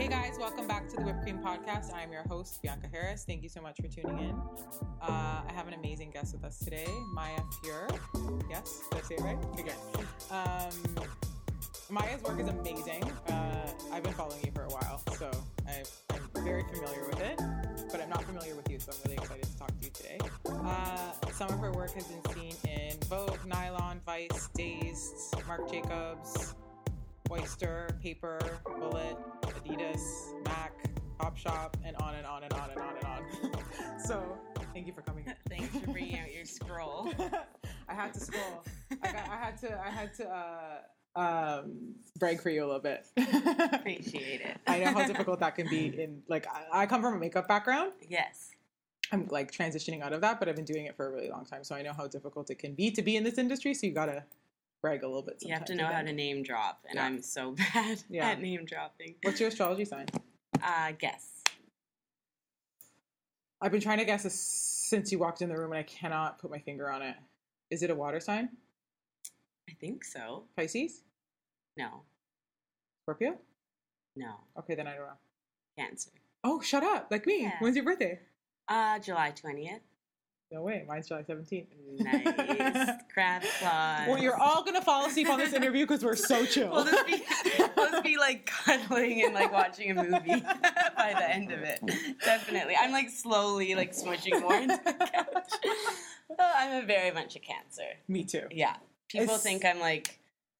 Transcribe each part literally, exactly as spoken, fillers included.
Hey guys, welcome back to the Whipped Cream Podcast. I'm your host, Bianca Harris. Thank you so much for tuning in. Uh, I have an amazing guest with us today, Maya Pure. Yes, did I say it right? Okay. Um, Maya's work is amazing. Uh, I've been following you for a while, so I, I'm very familiar with it, but I'm not familiar with you, so I'm really excited to talk to you today. Uh, some of her work has been seen in Vogue, Nylon, Vice, Dazed, Marc Jacobs, Oyster, Paper, Bullet, Adidas, MAC, Topshop, and on and on and on and on and on. So, thank you for coming. Thanks for bringing out your scroll. I had to scroll. I, got, I had to. I had to uh, um, brag for you a little bit. Appreciate it. I know how difficult that can be. In like, I, I come from a makeup background. Yes. I'm like transitioning out of that, but I've been doing it for a really long time, so I know how difficult it can be to be in this industry. So you gotta brag a little bit. You have to know how to name drop, and yeah. I'm so bad yeah. at name dropping. What's your astrology sign? Uh, guess. I've been trying to guess this since you walked in the room, and I cannot put my finger on it. Is it a water sign? I think so. Pisces? No. Scorpio? No. Okay, then I don't know. Cancer. Oh, shut up! Like me. Yeah. When's your birthday? Uh, July twentieth. No way. Mine's July seventeenth. Nice. Crab claws. Well, you're all going to fall asleep on this interview because we're so chill. We'll just, be, we'll just be like cuddling and like watching a movie by the end of it. Definitely. I'm like slowly like smushing more into the couch. Oh, I'm a very much a Cancer. Me too. Yeah. People it's... think I'm like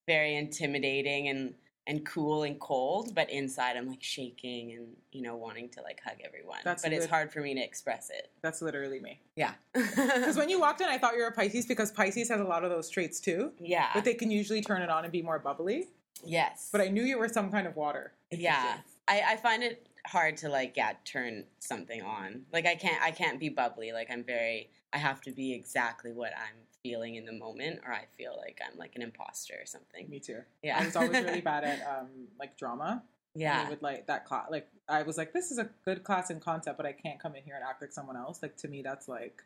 very intimidating and, and cool and cold, but inside I'm like shaking and, you know, wanting to like hug everyone. That's but lit- it's hard for me to express it. That's literally me. Yeah. Because when you walked in, I thought you were a Pisces because Pisces has a lot of those traits too. Yeah. But they can usually turn it on and be more bubbly. Yes. But I knew you were some kind of water. Yeah. I, I find it hard to like, yeah, turn something on. Like I can't, I can't be bubbly. Like I'm very, I have to be exactly what I'm feeling in the moment, or I feel like I'm like an imposter or something. Me too. Yeah. I was always really bad at um like drama. Yeah. I would like that class. Like I was like, this is a good class and concept, but I can't come in here and act like someone else. Like to me, that's like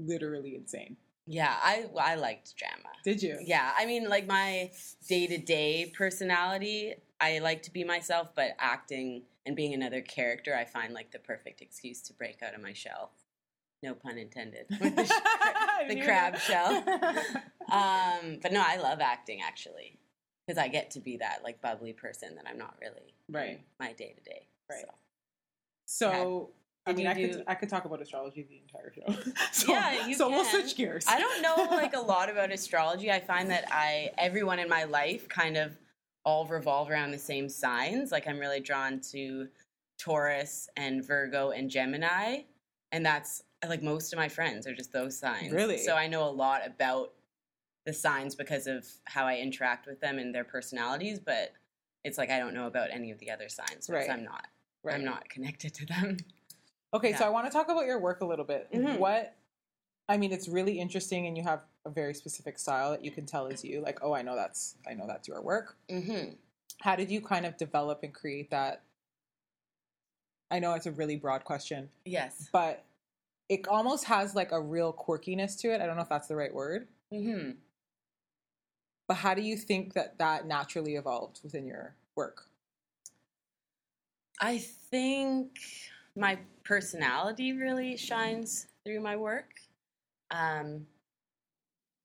literally insane. Yeah, I I liked drama. Did you? Yeah, I mean, like my day to day personality, I like to be myself, but acting and being another character, I find like the perfect excuse to break out of my shell. No pun intended. With the, sh- the crab that. shell. Um, but no, I love acting, actually. Because I get to be that, like, bubbly person that I'm not really right. my day-to-day. Right. So, so I mean, I do... could I could talk about astrology the entire show. so, yeah, you So can. We'll switch gears. I don't know, like, a lot about astrology. I find that I everyone in my life kind of all revolve around the same signs. Like, I'm really drawn to Taurus and Virgo and Gemini. And that's... Like, most of my friends are just those signs. Really? So I know a lot about the signs because of how I interact with them and their personalities, but it's like I don't know about any of the other signs because right. I'm not right. I'm not connected to them. Okay, yeah. So I want to talk about your work a little bit. Mm-hmm. What, I mean, it's really interesting and you have a very specific style that you can tell is you. Like, oh, I know that's, I know that's your work. Mm-hmm. How did you kind of develop and create that? I know it's a really broad question. Yes. But... It almost has, like, a real quirkiness to it. I don't know if that's the right word. Mm-hmm. But how do you think that that naturally evolved within your work? I think my personality really shines through my work. Um,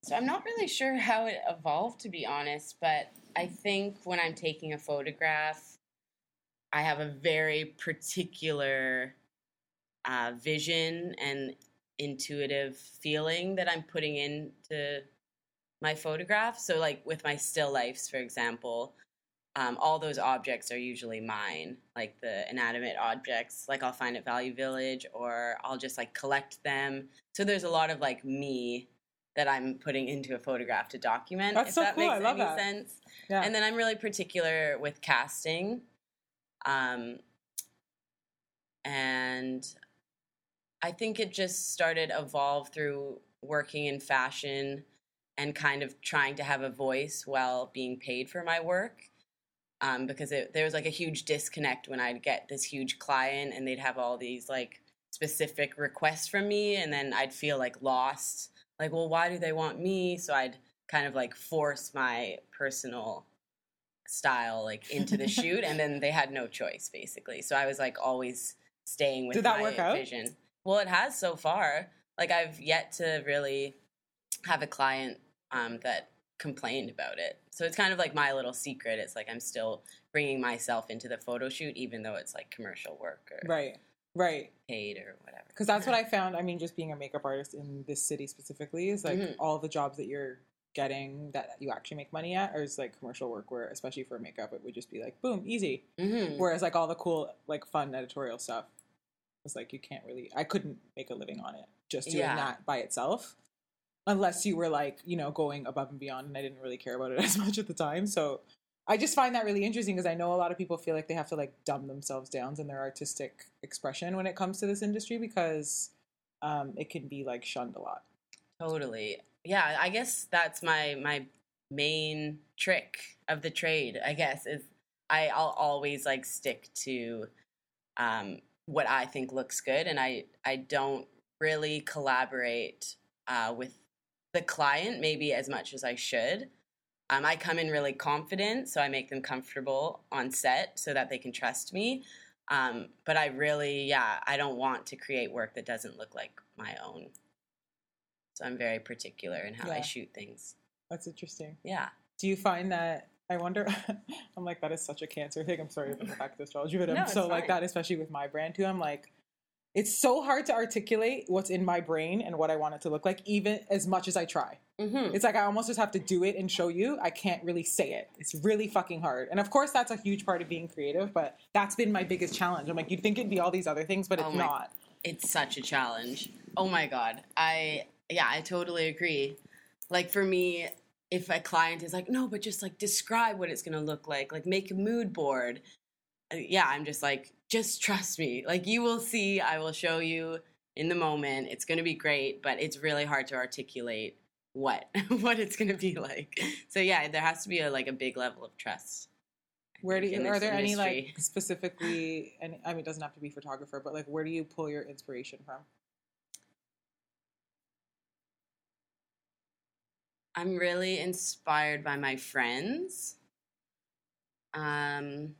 so I'm not really sure how it evolved, to be honest. But I think when I'm taking a photograph, I have a very particular... Uh, vision and intuitive feeling that I'm putting into my photograph. So like with my still lifes, for example, um, all those objects are usually mine, like the inanimate objects, like I'll find at Value Village or I'll just like collect them. So there's a lot of like me that I'm putting into a photograph to document. That's if so that cool. makes I love any that. sense. Yeah. And then I'm really particular with casting. Um, and I think it just started evolve through working in fashion and kind of trying to have a voice while being paid for my work um, because it, there was like a huge disconnect when I'd get this huge client and they'd have all these like specific requests from me and then I'd feel like lost, like, well, why do they want me? So I'd kind of like force my personal style like into the shoot, and then they had no choice basically. So I was like always staying with my vision. Did that work out? Well, it has so far. Like I've yet to really have a client um, that complained about it. So it's kind of like my little secret. It's like I'm still bringing myself into the photo shoot, even though it's like commercial work or right, right, paid or whatever. Because that's what I found. I mean, just being a makeup artist in this city specifically is like mm-hmm. all the jobs that you're getting that you actually make money at, or is like commercial work where, especially for makeup, it would just be like, boom, easy. Mm-hmm. Whereas like all the cool, like fun editorial stuff was like, you can't really, I couldn't make a living on it just doing yeah. that by itself. Unless you were like, you know, going above and beyond, and I didn't really care about it as much at the time. So I just find that really interesting because I know a lot of people feel like they have to like dumb themselves down in their artistic expression when it comes to this industry because um, it can be like shunned a lot. Totally. Yeah, I guess that's my my main trick of the trade, I guess, is I, I'll always, like, stick to um, what I think looks good, and I, I don't really collaborate uh, with the client maybe as much as I should. Um, I come in really confident, so I make them comfortable on set so that they can trust me. Um, but I really, yeah, I don't want to create work that doesn't look like my own. So I'm very particular in how yeah. I shoot things. That's interesting. Yeah. Do you find that, I wonder, I'm like, that is such a cancer thing. I'm sorry about the fact of astrology, but no, I'm so fine. Like that, especially with my brand too. I'm like, it's so hard to articulate what's in my brain and what I want it to look like, even as much as I try. Mm-hmm. It's like, I almost just have to do it and show you. I can't really say it. It's really fucking hard. And of course, that's a huge part of being creative, but that's been my biggest challenge. I'm like, you'd think it'd be all these other things, but oh it's my, not. It's such a challenge. Oh my God. I... Yeah, I totally agree. Like for me, if a client is like, no, but just like describe what it's going to look like, like make a mood board. Yeah, I'm just like, just trust me. Like you will see, I will show you in the moment. It's going to be great, but it's really hard to articulate what, what it's going to be like. So yeah, there has to be a, like a big level of trust. Where do you, are there industry. Any like specifically, and I mean, it doesn't have to be photographer, but like where do you pull your inspiration from? I'm really inspired by my friends. Um,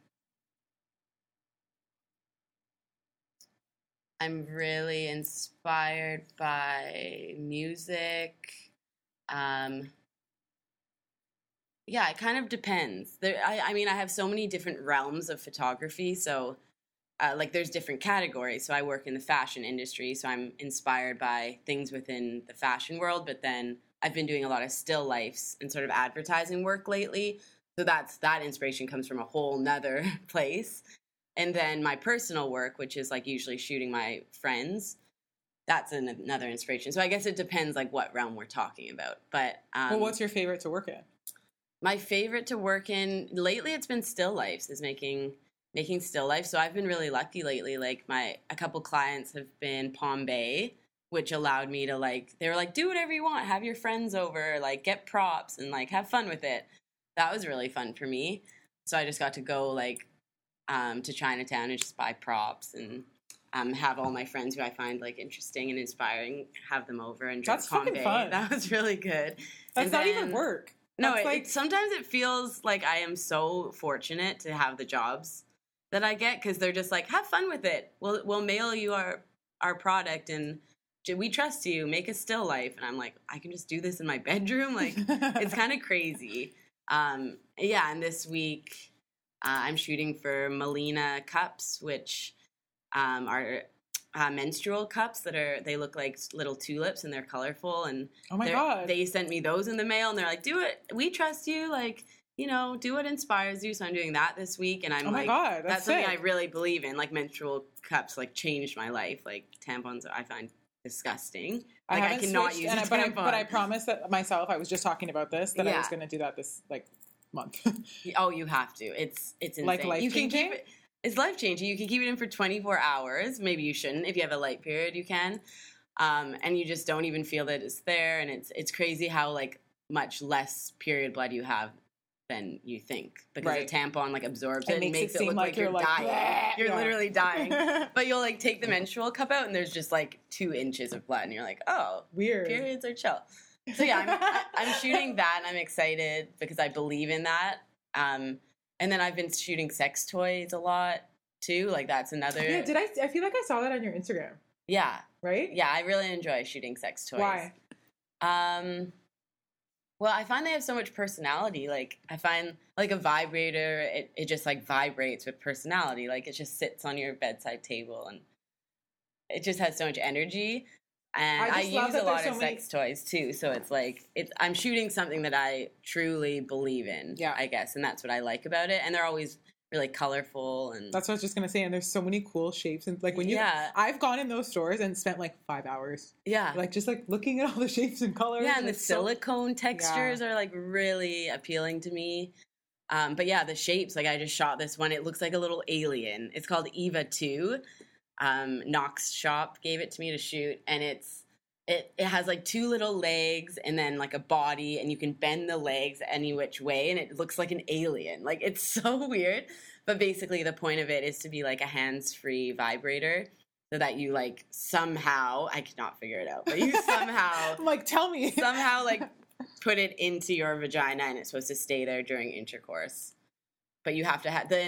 I'm really inspired by music. Um, yeah, it kind of depends. There, I, I mean, I have so many different realms of photography. So, uh, like, there's different categories. So I work in the fashion industry. So I'm inspired by things within the fashion world, but then I've been doing a lot of still lifes and sort of advertising work lately. So that's that inspiration comes from a whole nother place. And then my personal work, which is like usually shooting my friends, that's an, another inspiration. So I guess it depends like what realm we're talking about. But um, well, what's your favorite to work in? My favorite to work in lately, it's been still lifes is making making still life. So I've been really lucky lately. Like my a couple clients have been Palm Bay, which allowed me to, like, they were like, do whatever you want, have your friends over, like, get props and, like, have fun with it. That was really fun for me. So I just got to go, like, um, to Chinatown and just buy props and um, have all my friends who I find, like, interesting and inspiring, have them over and drink Palm Bay. That's fucking fun. That was really good. That's not even work. No, it, like... it, sometimes it feels like I am so fortunate to have the jobs that I get because they're just like, have fun with it. We'll, we'll mail you our, our product and... we trust you, make a still life. And I'm like, I can just do this in my bedroom? Like, it's kind of crazy. Um, yeah, and this week uh, I'm shooting for Melina cups, which um, are uh, menstrual cups that are, they look like little tulips and they're colorful. And oh my God. They sent me those in the mail and they're like, do it. We trust you. Like, you know, do what inspires you. So I'm doing that this week. And I'm oh like, God, that's, that's something I really believe in. Like, menstrual cups, like, changed my life. Like, tampons, I find disgusting. Like I, I cannot use a tampon. But I, but I promised that myself. I was just talking about this that yeah. I was going to do that this like month. Oh, you have to. It's it's insane. Like life you changing. Can keep it, it's life changing. You can keep it in for twenty-four hours. Maybe you shouldn't. If you have a light period, you can, um, and you just don't even feel that it's there. And it's it's crazy how like much less period blood you have than you think because right. a tampon like absorbs it, it and makes it, it look like, like you're, you're like, dying. Bleh, you're yeah. literally dying. But you'll like take the menstrual cup out and there's just like two inches of blood and you're like, oh, weird. Periods are chill. So yeah, I'm, I, I'm shooting that and I'm excited because I believe in that. Um, And then I've been shooting sex toys a lot too. Like that's another. Yeah. Did I? I feel like I saw that on your Instagram. Yeah. Right. Yeah, I really enjoy shooting sex toys. Why? Um. Well, I find they have so much personality. Like I find like a vibrator, it, it just like vibrates with personality. Like it just sits on your bedside table and it just has so much energy. And I, I use a lot so of many... sex toys too. So it's like it's, I'm shooting something that I truly believe in, yeah. I guess. And that's what I like about it. And they're always really colorful. And that's what I was just going to say. And there's so many cool shapes. And like when you, yeah. I've gone in those stores and spent like five hours. Yeah. Like just like looking at all the shapes and colors. Yeah. And, and the silicone so... textures yeah. are like really appealing to me. Um, but yeah, the shapes, like I just shot this one. It looks like a little alien. It's called Eva two. Um, Knox Shop gave it to me to shoot, and it's it, it has like two little legs and then like a body, and you can bend the legs any which way, and it looks like an alien. Like it's so weird, but basically the point of it is to be like a hands-free vibrator, so that you like somehow I cannot figure it out, but you somehow like tell me somehow like put it into your vagina, and it's supposed to stay there during intercourse. But you have to have the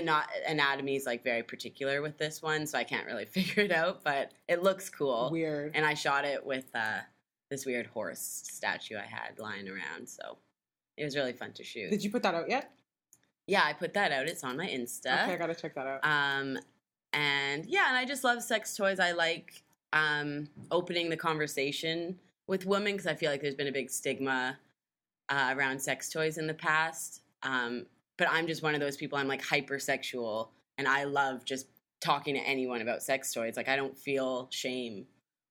anatomy is like very particular with this one, so I can't really figure it out. But it looks cool, weird. And I shot it with uh, this weird horse statue I had lying around, so it was really fun to shoot. Did you put that out yet? Yeah, I put that out. It's on my Insta. Okay, I gotta check that out. Um, and yeah, and I just love sex toys. I like um opening the conversation with women because I feel like there's been a big stigma uh, around sex toys in the past. Um. But I'm just one of those people, I'm like hypersexual, and I love just talking to anyone about sex toys. Like I don't feel shame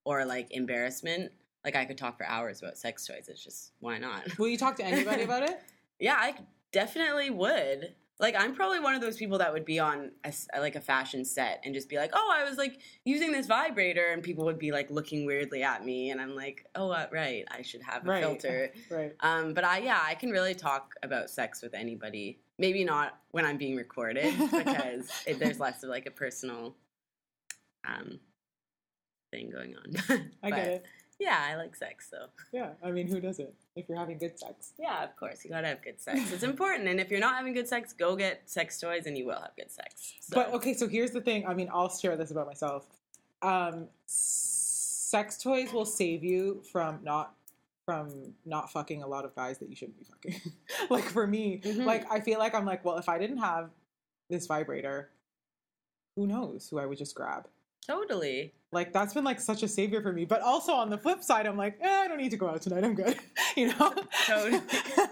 or like embarrassment. Like I could talk for hours about sex toys. It's just, why not? Will you talk to anybody about it? Yeah, I definitely would. Like I'm probably one of those people that would be on a, like a fashion set and just be like, oh, I was like using this vibrator, and people would be like looking weirdly at me, and I'm like, oh, uh, right, I should have a right. filter. Right. Um, but I, yeah, I can really talk about sex with anybody. Maybe not when I'm being recorded because it, there's less of like a personal um, thing going on. I get it. Yeah, I like sex, so. Yeah, I mean, who doesn't if you're having good sex? Yeah, of course. You got to have good sex. It's important. And if you're not having good sex, go get sex toys and you will have good sex. So. But, okay, so here's the thing. I mean, I'll share this about myself. Um, sex toys will save you from not from not fucking a lot of guys that you shouldn't be fucking. Like, for me, mm-hmm. like, I feel like I'm like, well, if I didn't have this vibrator, who knows who I would just grab. Totally. Like, that's been, like, such a savior for me. But also, on the flip side, I'm like, eh, I don't need to go out tonight. I'm good. You know? Totally.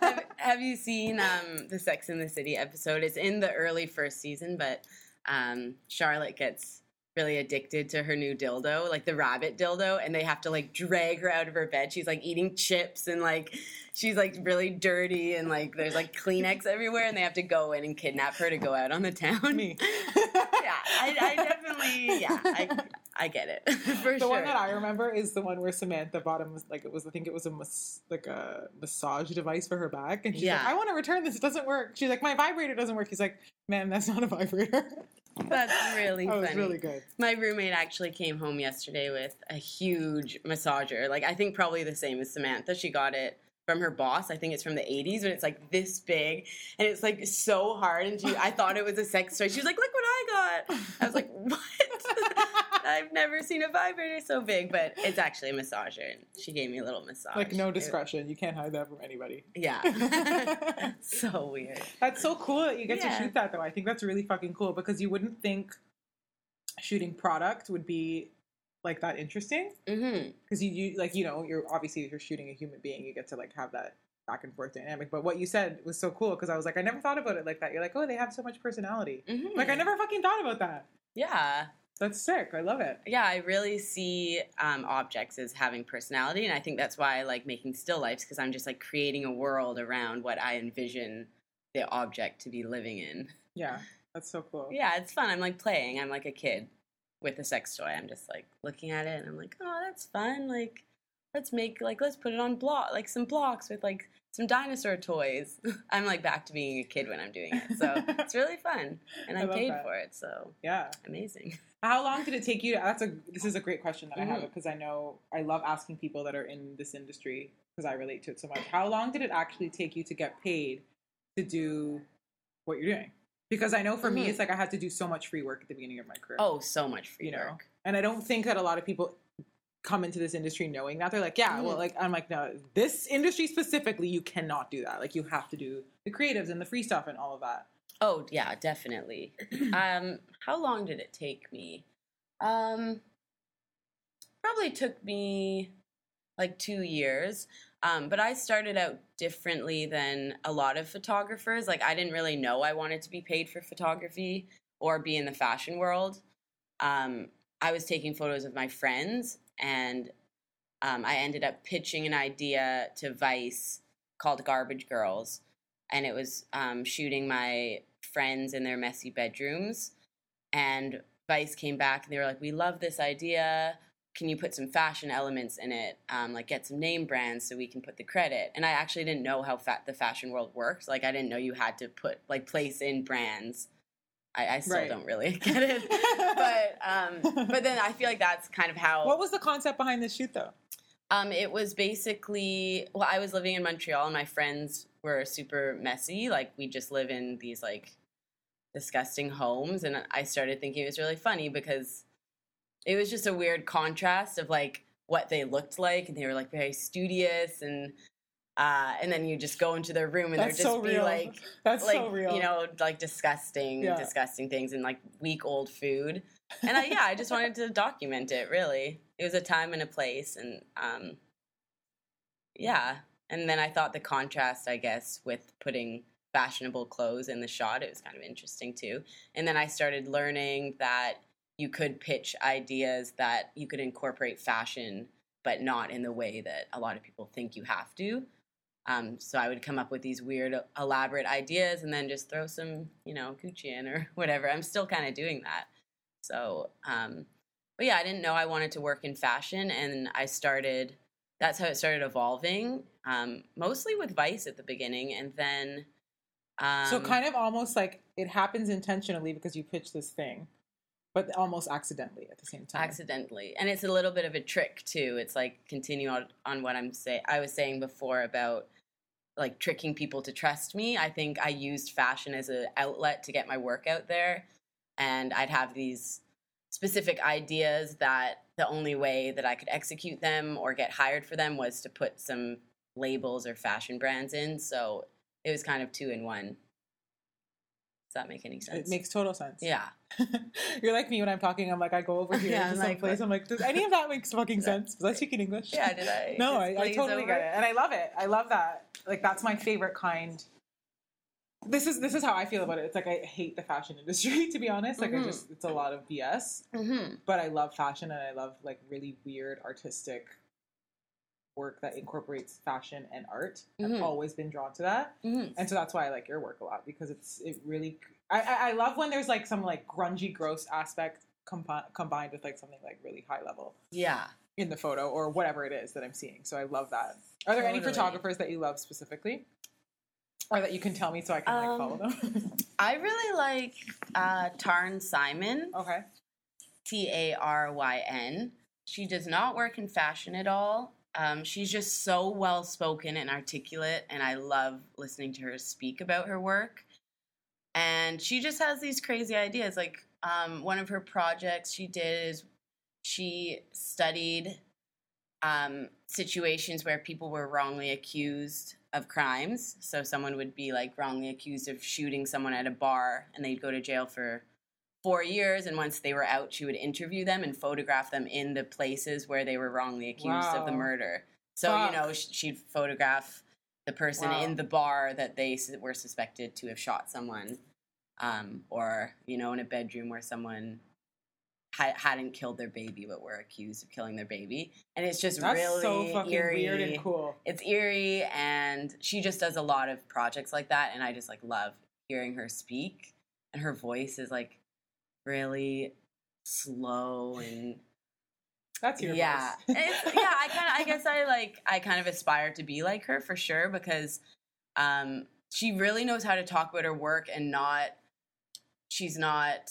have, have you seen um, the Sex and the City episode? It's in the early first season, but um, Charlotte gets really addicted to her new dildo, like the rabbit dildo, and they have to like drag her out of her bed. She's like eating chips and like she's like really dirty and like there's like Kleenex everywhere, and they have to go in and kidnap her to go out on the town. Me. Yeah, I, I definitely, yeah, I, I get it for the sure. The one that I remember is the one where Samantha bought him like it was I think it was a mas- like a massage device for her back, and she's yeah. like, I want to return this. It doesn't work. She's like, my vibrator doesn't work. He's like, man, that's not a vibrator. That's really funny. Oh, it's really good. My roommate actually came home yesterday with a huge massager. Like, I think probably the same as Samantha. She got it from her boss. I think it's from the eighties, but it's, like, this big. And it's, like, so hard. And she, I thought it was a sex toy. She was like, look what I got. I was like, what? I've never seen a vibrator so big. But it's actually a massager. And she gave me a little massage. Like, no discretion. You can't hide that from anybody. Yeah. So weird. That's so cool that you get yeah. to shoot that, though. I think that's really fucking cool because you wouldn't think shooting product would be, like, that interesting. Mm-hmm. Because, you, you like, you know, you're obviously, if you're shooting a human being, you get to, like, have that back and forth dynamic. But what you said was so cool because I was like, I never thought about it like that. You're like, oh, they have so much personality. Mm-hmm. Like, I never fucking thought about that. Yeah. That's sick. I love it. Yeah, I really see um, objects as having personality, and I think that's why I like making still lifes, because I'm just, like, creating a world around what I envision the object to be living in. Yeah, that's so cool. Yeah, it's fun. I'm, like, playing. I'm, like, a kid with a sex toy. I'm just, like, looking at it, and I'm like, oh, that's fun. Like, let's make, like, let's put it on block, like, some blocks with, like, some dinosaur toys. I'm, like, back to being a kid when I'm doing it. So it's really fun, and I, I paid that. for it, so yeah, amazing. How long did it take you to, that's a, this is a great question that mm-hmm. I have, because I know, I love asking people that are in this industry, because I relate to it so much. How long did it actually take you to get paid to do what you're doing? Because I know for mm-hmm. me, it's like I had to do so much free work at the beginning of my career. Oh, so much free you know? work. And I don't think that a lot of people come into this industry knowing that. They're like, yeah, mm-hmm. well, like, I'm like, no, this industry specifically, you cannot do that. Like, you have to do the creatives and the free stuff and all of that. Oh, yeah, definitely. um, how long did it take me? Um, probably took me like two years. Um, but I started out differently than a lot of photographers. Like, I didn't really know I wanted to be paid for photography or be in the fashion world. Um, I was taking photos of my friends, and um, I ended up pitching an idea to Vice called Garbage Girls. And it was um, shooting my friends in their messy bedrooms. And Vice came back, and they were like, we love this idea. Can you put some fashion elements in it, um, like get some name brands so we can put the credit? And I actually didn't know how fat the fashion world works. Like, I didn't know you had to put, like, place in brands. I, I still right. don't really get it. but um, but then I feel like that's kind of how... What was the concept behind this shoot, though? Um, it was basically... Well, I was living in Montreal, and my friends were super messy. Like, we just live in these, like, disgusting homes. And I started thinking it was really funny because... It was just a weird contrast of, like, what they looked like, and they were, like, very studious, and uh, and then you just go into their room, and they're just so be, real. like, That's like so real. you know, like, disgusting, yeah. disgusting things, and, like, week-old food. And, I, yeah, I just wanted to document it, really. It was a time and a place, and, um, yeah. And then I thought the contrast, I guess, with putting fashionable clothes in the shot, it was kind of interesting, too. And then I started learning that you could pitch ideas that you could incorporate fashion, but not in the way that a lot of people think you have to. Um, so I would come up with these weird, elaborate ideas and then just throw some, you know, Gucci in or whatever. I'm still kind of doing that. So, um, but yeah, I didn't know I wanted to work in fashion, and I started, that's how it started evolving, um, mostly with Vice at the beginning, and then... Um, so kind of almost like it happens intentionally because you pitch this thing. But almost accidentally at the same time. Accidentally. And it's a little bit of a trick, too. It's, like, continue on, on what I'm say- I was saying before about, like, tricking people to trust me. I think I used fashion as an outlet to get my work out there. And I'd have these specific ideas that the only way that I could execute them or get hired for them was to put some labels or fashion brands in. So it was kind of two in one. Does that make any sense? It makes total sense. Yeah. You're like me when I'm talking. I'm like, I go over here yeah, to some like, place. I'm like, does any of that make fucking sense? Was I speaking English? Yeah, did I? No, I, I totally over? get it. And I love it. I love that. Like, that's my favorite kind. This is this is how I feel about it. It's like I hate the fashion industry, to be honest. Like, mm-hmm. I just, it's a lot of B S. Mm-hmm. But I love fashion, and I love, like, really weird artistic work that incorporates fashion and art. Mm-hmm. I've always been drawn to that. Mm-hmm. And so that's why I like your work a lot, because it's it really I, I, I love when there's like some like grungy gross aspect compi- combined with like something like really high level yeah in the photo or whatever it is that I'm seeing. So I love that. Are there totally. any photographers that you love specifically, or that you can tell me so I can um, like follow them? I really like uh, Taryn Simon. Okay. T A R Y N. She does not work in fashion at all. Um, she's just so well-spoken and articulate, and I love listening to her speak about her work. And she just has these crazy ideas. Like, um, one of her projects she did is she studied um, situations where people were wrongly accused of crimes. So someone would be, like, wrongly accused of shooting someone at a bar, and they'd go to jail for four years, and once they were out, she would interview them and photograph them in the places where they were wrongly accused wow. of the murder. So, Fuck. you know, she'd photograph the person wow. in the bar that they were suspected to have shot someone, um, or, you know, in a bedroom where someone ha- hadn't killed their baby but were accused of killing their baby. And it's just That's really so fucking eerie. weird and cool. It's eerie, and she just does a lot of projects like that, and I just, like, love hearing her speak. And her voice is, like, really slow and that's your yeah it's, yeah I kind of I guess I like I kind of aspire to be like her for sure, because um she really knows how to talk about her work, and not she's not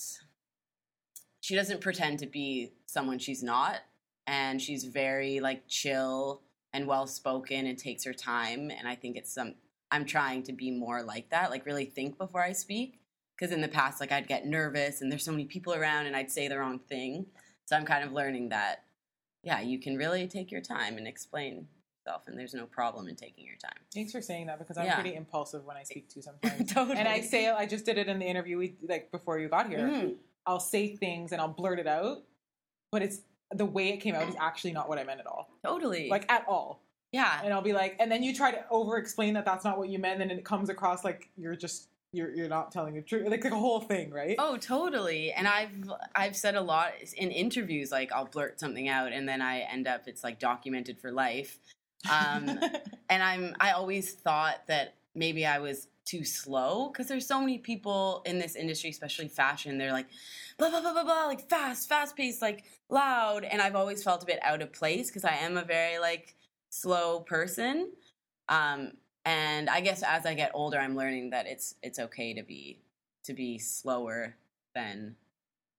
she doesn't pretend to be someone she's not, and she's very like chill and well spoken and takes her time. And I think it's some I'm trying to be more like that, like really think before I speak. because in the past, like, I'd get nervous and there's so many people around and I'd say the wrong thing. So I'm kind of learning that, yeah, you can really take your time and explain yourself, and there's no problem in taking your time. Thanks for saying that, because I'm yeah. pretty impulsive when I speak to you sometimes. Totally. And I say, I just did it in the interview, we, like, before you got here. Mm-hmm. I'll say things and I'll blurt it out, but it's the way it came out is actually not what I meant at all. Totally. Like, at all. Yeah. And I'll be like, and then you try to over-explain that that's not what you meant, and it comes across like you're just... You're you're not telling the truth, like the whole thing, right? Oh, totally. And I've I've said a lot in interviews, like I'll blurt something out, and then I end up it's like documented for life. Um, and I'm I always thought that maybe I was too slow, because there's so many people in this industry, especially fashion. They're like blah blah blah blah blah, like fast, fast paced, like loud. And I've always felt a bit out of place because I am a very like slow person. Um, And I guess as I get older, I'm learning that it's it's okay to be to be slower than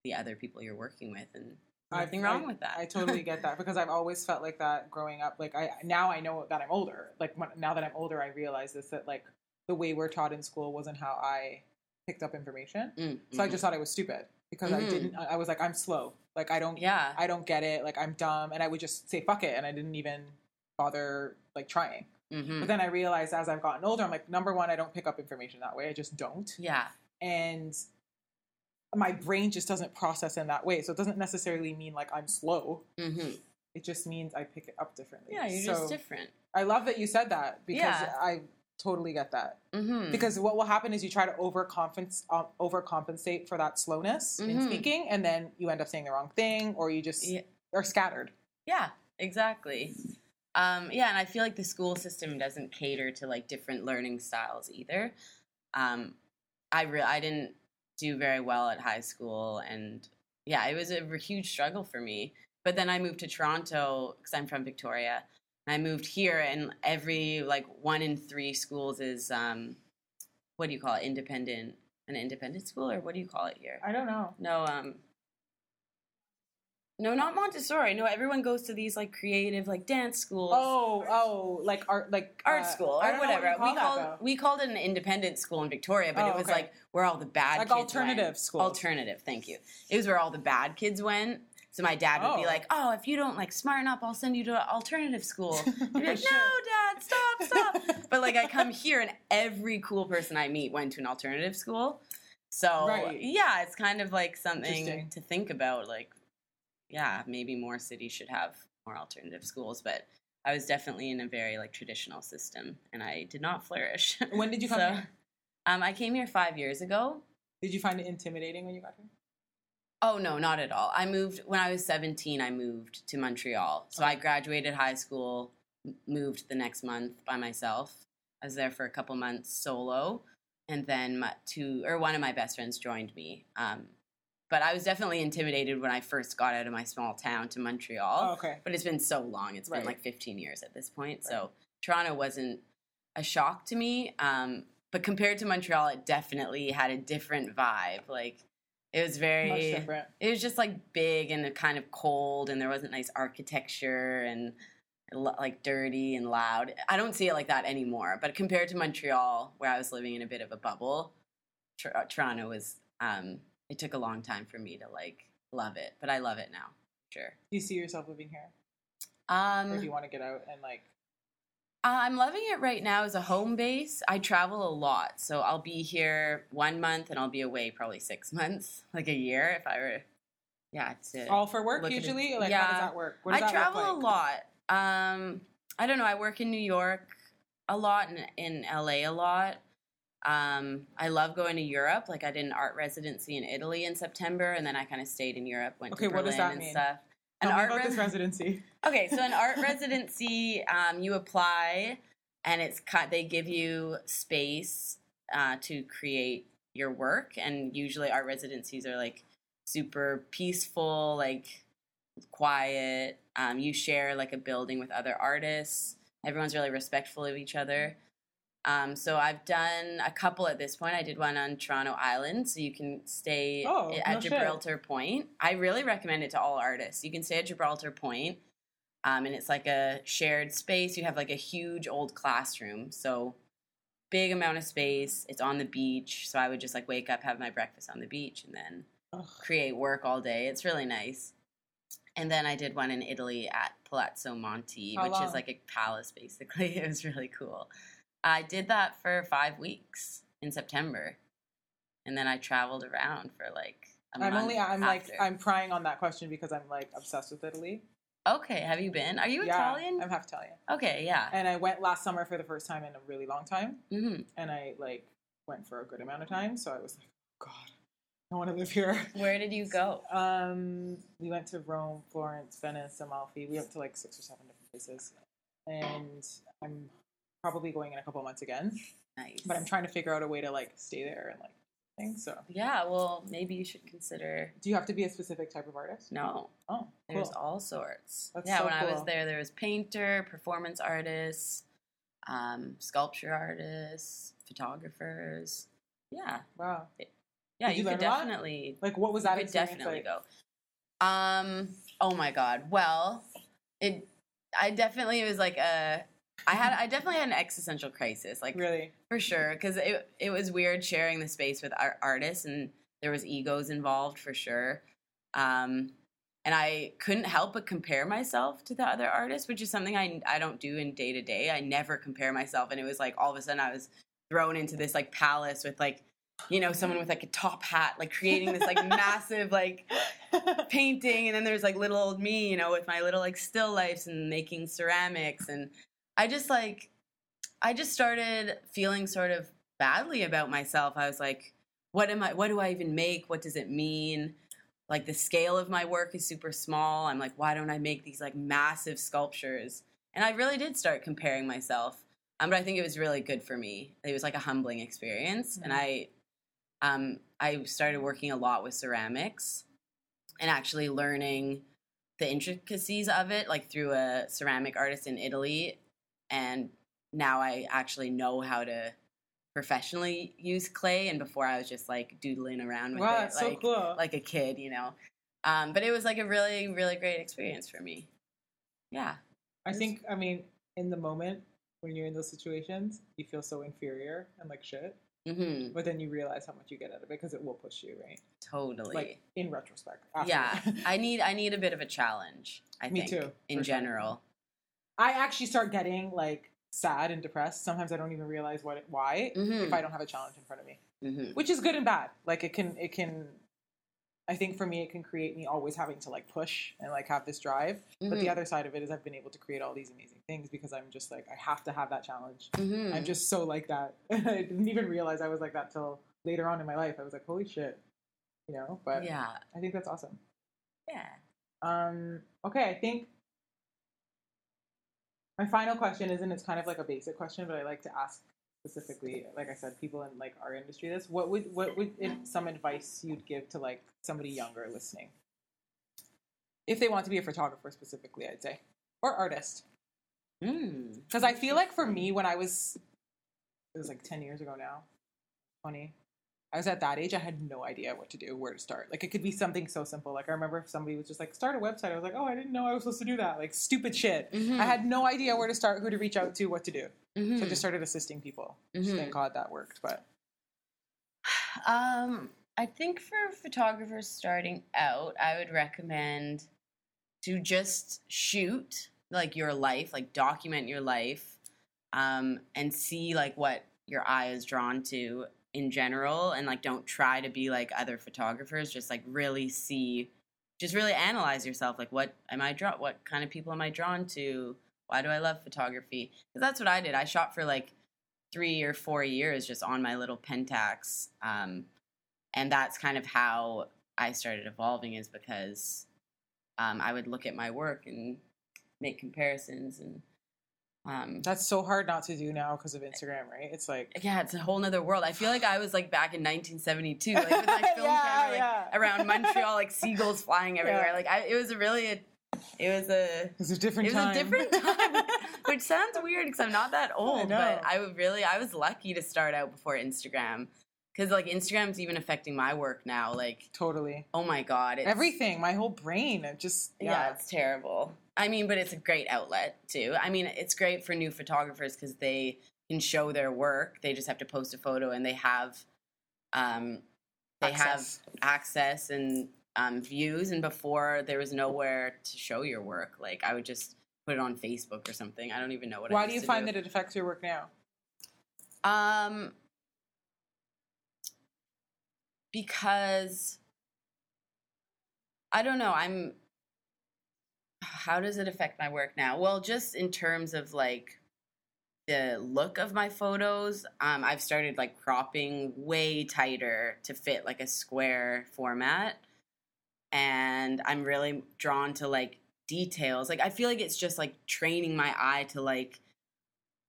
the other people you're working with, and nothing I, wrong I, with that. I totally get that, because I've always felt like that growing up. Like I now I know that I'm older. Like now that I'm older, I realize this, that like the way we're taught in school wasn't how I picked up information. Mm-hmm. So I just thought I was stupid because mm-hmm. I didn't. I was like, I'm slow. Like I don't. Yeah. I don't get it. Like I'm dumb, and I would just say fuck it, and I didn't even bother like trying. Mm-hmm. But then I realized as I've gotten older, I'm like, number one, I don't pick up information that way. I just don't. Yeah. And my brain just doesn't process in that way. So it doesn't necessarily mean like I'm slow. Mm-hmm. It just means I pick it up differently. Yeah, you're so just different. I love that you said that, because yeah. I totally get that. Mm-hmm. Because what will happen is you try to overcompens- um, overcompensate for that slowness mm-hmm. in speaking, and then you end up saying the wrong thing, or you just yeah. are scattered. Yeah, exactly. Um, yeah, and I feel like the school system doesn't cater to, like, different learning styles either. Um, I re- I didn't do very well at high school, and, yeah, it was a huge struggle for me. But then I moved to Toronto, because I'm from Victoria, and I moved here, and every, like, one in three schools is, um, what do you call it, independent, an independent school, or what do you call it here? I don't know. No, um... No, not Montessori. No, everyone goes to these, like, creative, like, dance schools. Oh, oh, like art, like... Art uh, school or whatever. What call we, called, that, we called it an independent school in Victoria, but oh, it was, okay. like, where all the bad like kids went. Like, alternative school. Alternative, thank you. It was where all the bad kids went. So my dad would oh. be like, oh, if you don't, like, smarten up, I'll send you to an alternative school. I'd be like, sure. No, Dad, stop, stop. But, like, I come here, and every cool person I meet went to an alternative school. So, right. yeah, it's kind of, like, something to think about, like... Yeah, maybe more cities should have more alternative schools, but I was definitely in a very, like, traditional system, and I did not flourish. When did you come so, here? Um, I came here five years ago. Did you find it intimidating when you got here? Oh, no, not at all. I moved, when I was seventeen, I moved to Montreal. So okay. I graduated high school, moved the next month by myself. I was there for a couple months solo, and then my two, or one of my best friends joined me, um, but I was definitely intimidated when I first got out of my small town to Montreal. Oh, okay. But it's been so long. It's right. been like fifteen years at this point. Right. So Toronto wasn't a shock to me. Um, but compared to Montreal, it definitely had a different vibe. Like it was very... Much different. It was just like big and kind of cold, and there wasn't nice architecture and like dirty and loud. I don't see it like that anymore. But compared to Montreal, where I was living in a bit of a bubble, tr- Toronto was... Um, It took a long time for me to, like, love it. But I love it now. Sure. Do you see yourself living here? Um, or do you want to get out and, like... Uh, I'm loving it right now as a home base. I travel a lot. So I'll be here one month and I'll be away probably six months, like a year if I were... Yeah. To All for work usually? Like, yeah. How does that work? What does I that travel look like? a lot. Um, I don't know. I work in New York a lot and in L A a lot. Um, I love going to Europe. Like I did an art residency in Italy in September, and then I kind of stayed in Europe, went okay, to Berlin and mean? stuff. An Tell art me about res- this residency. Okay, so an art residency, um, you apply, and it's they give you space uh, to create your work, and usually art residencies are like super peaceful, like quiet. Um, you share like a building with other artists. Everyone's really respectful of each other. Um, so I've done a couple at this point. I did one on Toronto Island, so you can stay oh, at no Gibraltar shit. Point. I really recommend it to all artists. You can stay at Gibraltar Point, um, and it's like a shared space. You have like a huge old classroom, so big amount of space. It's on the beach. So I would just like wake up, have my breakfast on the beach, and then Ugh. create work all day. It's really nice. And then I did one in Italy at Palazzo Monti, How which long? is like a palace, basically. It was really cool. I did that for five weeks in September. And then I traveled around for like a month. I'm only, I'm after. like, I'm prying on that question because I'm like obsessed with Italy. Okay, have you been? Are you yeah, Italian? I'm half Italian. Okay, yeah. And I went last summer for the first time in a really long time. Mm-hmm. And I like went for a good amount of time. So I was like, oh, God, I want to live here. Where did you go? Um, we went to Rome, Florence, Venice, Amalfi. We went to like six or seven different places. And I'm probably going in a couple of months again. Nice. But I'm trying to figure out a way to like stay there and like things. So yeah, well, maybe you should consider. Do you have to be a specific type of artist? No. Oh, there's cool. all sorts. That's yeah, so when cool. I was there, there was painter, performance artists, um, sculpture artists, photographers. Yeah. Wow. It, Yeah, did you, you could definitely. Like, what was that you could experience definitely like? go. Um. Oh my God. Well, it. I definitely it was like a. I had. I definitely had an existential crisis. Like, really, for sure, because it. It was weird sharing the space with our artists, and there was egos involved for sure. Um, and I couldn't help but compare myself to the other artists, which is something I I don't do in day to day. I never compare myself, and it was like all of a sudden I was thrown into this like palace with like. You know, someone with like a top hat, like creating this like massive like painting, and then there's like little old me, you know, with my little like still lifes and making ceramics, and I just like, I just started feeling sort of badly about myself. I was like, what am I? What do I even make? What does it mean? Like the scale of my work is super small. I'm like, why don't I make these like massive sculptures? And I really did start comparing myself, um, but I think it was really good for me. It was like a humbling experience, mm-hmm. and I. Um, I started working a lot with ceramics and actually learning the intricacies of it, like through a ceramic artist in Italy. And now I actually know how to professionally use clay. And before I was just like doodling around with wow, it like, so cool. like a kid, you know. Um, but it was like a really, really great experience for me. Yeah. I think, I mean, in the moment when you're in those situations, you feel so inferior and like shit. Mm-hmm. But then you realize how much you get out of it because it will push you, right? Totally. Like in retrospect. After. Yeah, I need I need a bit of a challenge. I Me think, too. In general, sure. I actually start getting like sad and depressed. Sometimes I don't even realize what it, why mm-hmm. if I don't have a challenge in front of me, mm-hmm. which is good and bad. Like it can it can. I think for me, it can create me always having to like push and like have this drive. Mm-hmm. But the other side of it is I've been able to create all these amazing things because I'm just like, I have to have that challenge. Mm-hmm. I'm just so like that. I didn't even realize I was like that till later on in my life. I was like, holy shit, you know, but yeah, I think that's awesome. Yeah. Um, okay. I think my final question isn't, it's kind of like a basic question, but I like to ask specifically, like I said, people in like our industry, this, what would, what would if some advice you'd give to like somebody younger listening? If they want to be a photographer specifically, I'd say, or artist. Mm. Cause I feel like for me, when I was, it was like ten years ago now, twenty, I was at that age. I had no idea what to do, where to start. Like it could be something so simple. Like I remember if somebody was just like, start a website. I was like, oh, I didn't know I was supposed to do that. Like stupid shit. Mm-hmm. I had no idea where to start, who to reach out to, what to do. Mm-hmm. So I just started assisting people. Mm-hmm. So thank God that worked. But um, I think for photographers starting out, I would recommend to just shoot like your life, like document your life, um, and see like what your eye is drawn to in general. And like, don't try to be like other photographers. Just like really see, just really analyze yourself. Like, what am I drawn? What kind of people am I drawn to? Why do I love photography? Because that's what I did. I shot for like three or four years just on my little Pentax. Um, and that's kind of how I started evolving, is because um, I would look at my work and make comparisons. And um, that's so hard not to do now because of Instagram, right? It's like... Yeah, it's a whole nother world. I feel like I was like back in nineteen seventy-two, like with my film yeah, camera like, yeah. around Montreal, like seagulls flying everywhere. Yeah. Like I, it was a really... A, It was a it was a different it time. It was a different time, which sounds weird because I'm not that old. I but I would really I was lucky to start out before Instagram, because like Instagram's even affecting my work now. Like totally. Oh my God, it's, everything. My whole brain. It just yeah. yeah, it's terrible. I mean, but it's a great outlet too. I mean, it's great for new photographers because they can show their work. They just have to post a photo, and they have um, they access. have access and um, views. And before, there was nowhere to show your work. Like, I would just put it on Facebook or something. I don't even know what. Why I used do you to find do. that it affects your work now? Um, because I don't know. I'm. How does it affect my work now? Well, just in terms of, like, the look of my photos, um, I've started, like, cropping way tighter to fit, like, a square format. And I'm really drawn to, like, details. Like, I feel like it's just, like, training my eye to, like,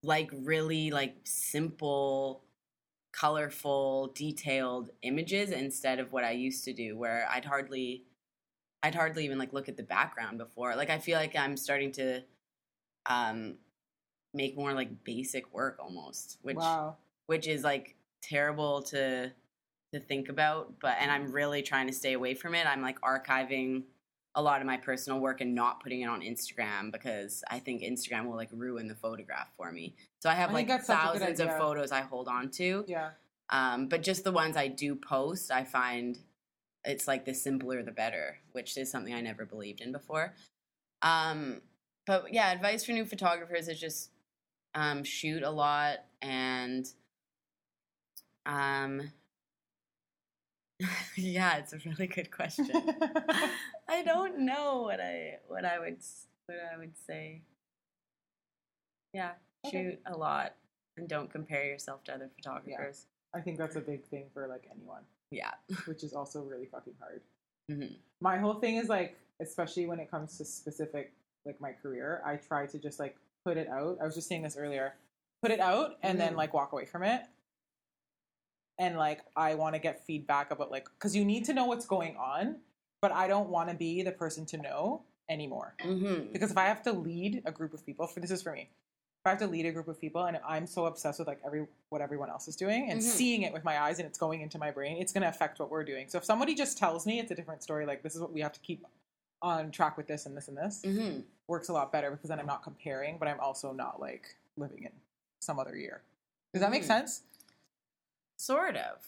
like really, like, simple, colorful, detailed images instead of what I used to do, where I'd hardly... I'd hardly even, like, look at the background before. Like, I feel like I'm starting to um, make more, like, basic work almost, which wow. which is, like, terrible to to think about. But and I'm really trying to stay away from it. I'm, like, archiving a lot of my personal work and not putting it on Instagram because I think Instagram will, like, ruin the photograph for me. So I have, I like, thousands of photos I hold on to. Yeah. Um, but just the ones I do post, I find... it's like the simpler the better, which is something I never believed in before. Um, but yeah, advice for new photographers is just um, shoot a lot and um, yeah, it's a really good question. I don't know what I what I would what I would say. Yeah, shoot okay. a lot and don't compare yourself to other photographers. Yeah. I think that's a big thing for like anyone. Yeah. Which is also really fucking hard. Mm-hmm. My whole thing is, like, especially when it comes to specific, like, my career, I try to just, like, put it out. I was just saying this earlier. Put it out and mm. then, like, walk away from it. And, like, I want to get feedback about, like, because you need to know what's going on, but I don't want to be the person to know anymore. Mm-hmm. Because if I have to lead a group of people, for this is for me. I have to lead a group of people and I'm so obsessed with like every what everyone else is doing and mm-hmm. seeing it with my eyes and it's going into my brain, it's going to affect what we're doing. So if somebody just tells me, it's a different story. Like, this is what we have to keep on track with, this and this and this mm-hmm. works a lot better because then I'm not comparing, but I'm also not like living in some other year. Does that mm-hmm. make sense? Sort of.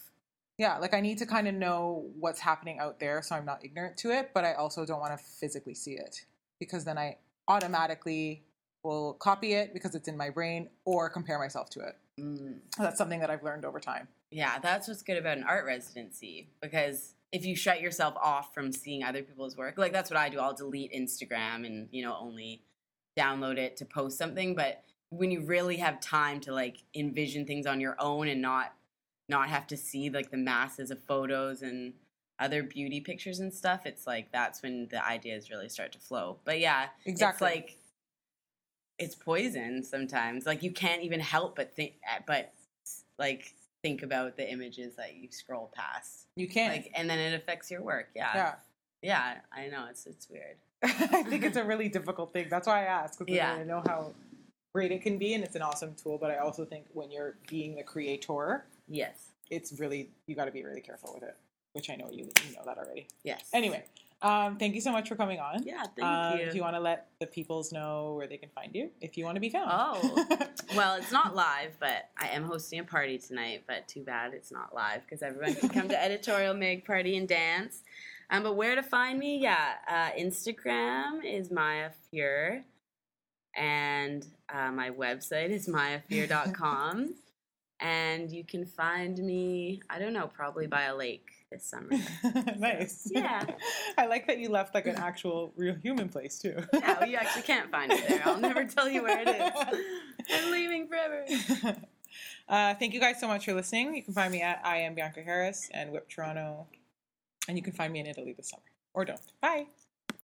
Yeah. Like, I need to kind of know what's happening out there so I'm not ignorant to it, but I also don't want to physically see it because then I automatically will copy it because it's in my brain or compare myself to it. Mm. That's something that I've learned over time. Yeah, that's what's good about an art residency, because if you shut yourself off from seeing other people's work, like that's what I do. I'll delete Instagram and, you know, only download it to post something. But when you really have time to like envision things on your own and not not have to see like the masses of photos and other beauty pictures and stuff, it's like that's when the ideas really start to flow. But yeah, exactly. It's like it's poison sometimes. Like, you can't even help but think, but like think about the images that you scroll past. You can't, like, and then it affects your work. Yeah, yeah, yeah. I know it's it's weird. I think it's a really difficult thing. That's why I ask, because yeah. I know how great it can be, and it's an awesome tool. But I also think when you're being the creator, yes, it's really you got to be really careful with it. Which I know you you know that already. Yes. Anyway. Um, thank you so much for coming on. Yeah, thank um, you. Do you want to let the peoples know where they can find you if you want to be found? Oh, well, it's not live, but I am hosting a party tonight, but too bad it's not live because everyone can come to Editorial Meg Party and dance. Um, but where to find me? Yeah, uh, Instagram is Maya Pure, and uh, my website is maya pure dot com, and you can find me, I don't know, probably by a lake. This summer. Nice. Yeah. I like that you left like an actual real human place too. Yeah, well, you actually can't find it there. I'll never tell you where it is. I'm leaving forever. Uh, thank you guys so much for listening. You can find me at I am Bianca Harris and Whip Toronto. And you can find me in Italy this summer. Or don't. Bye.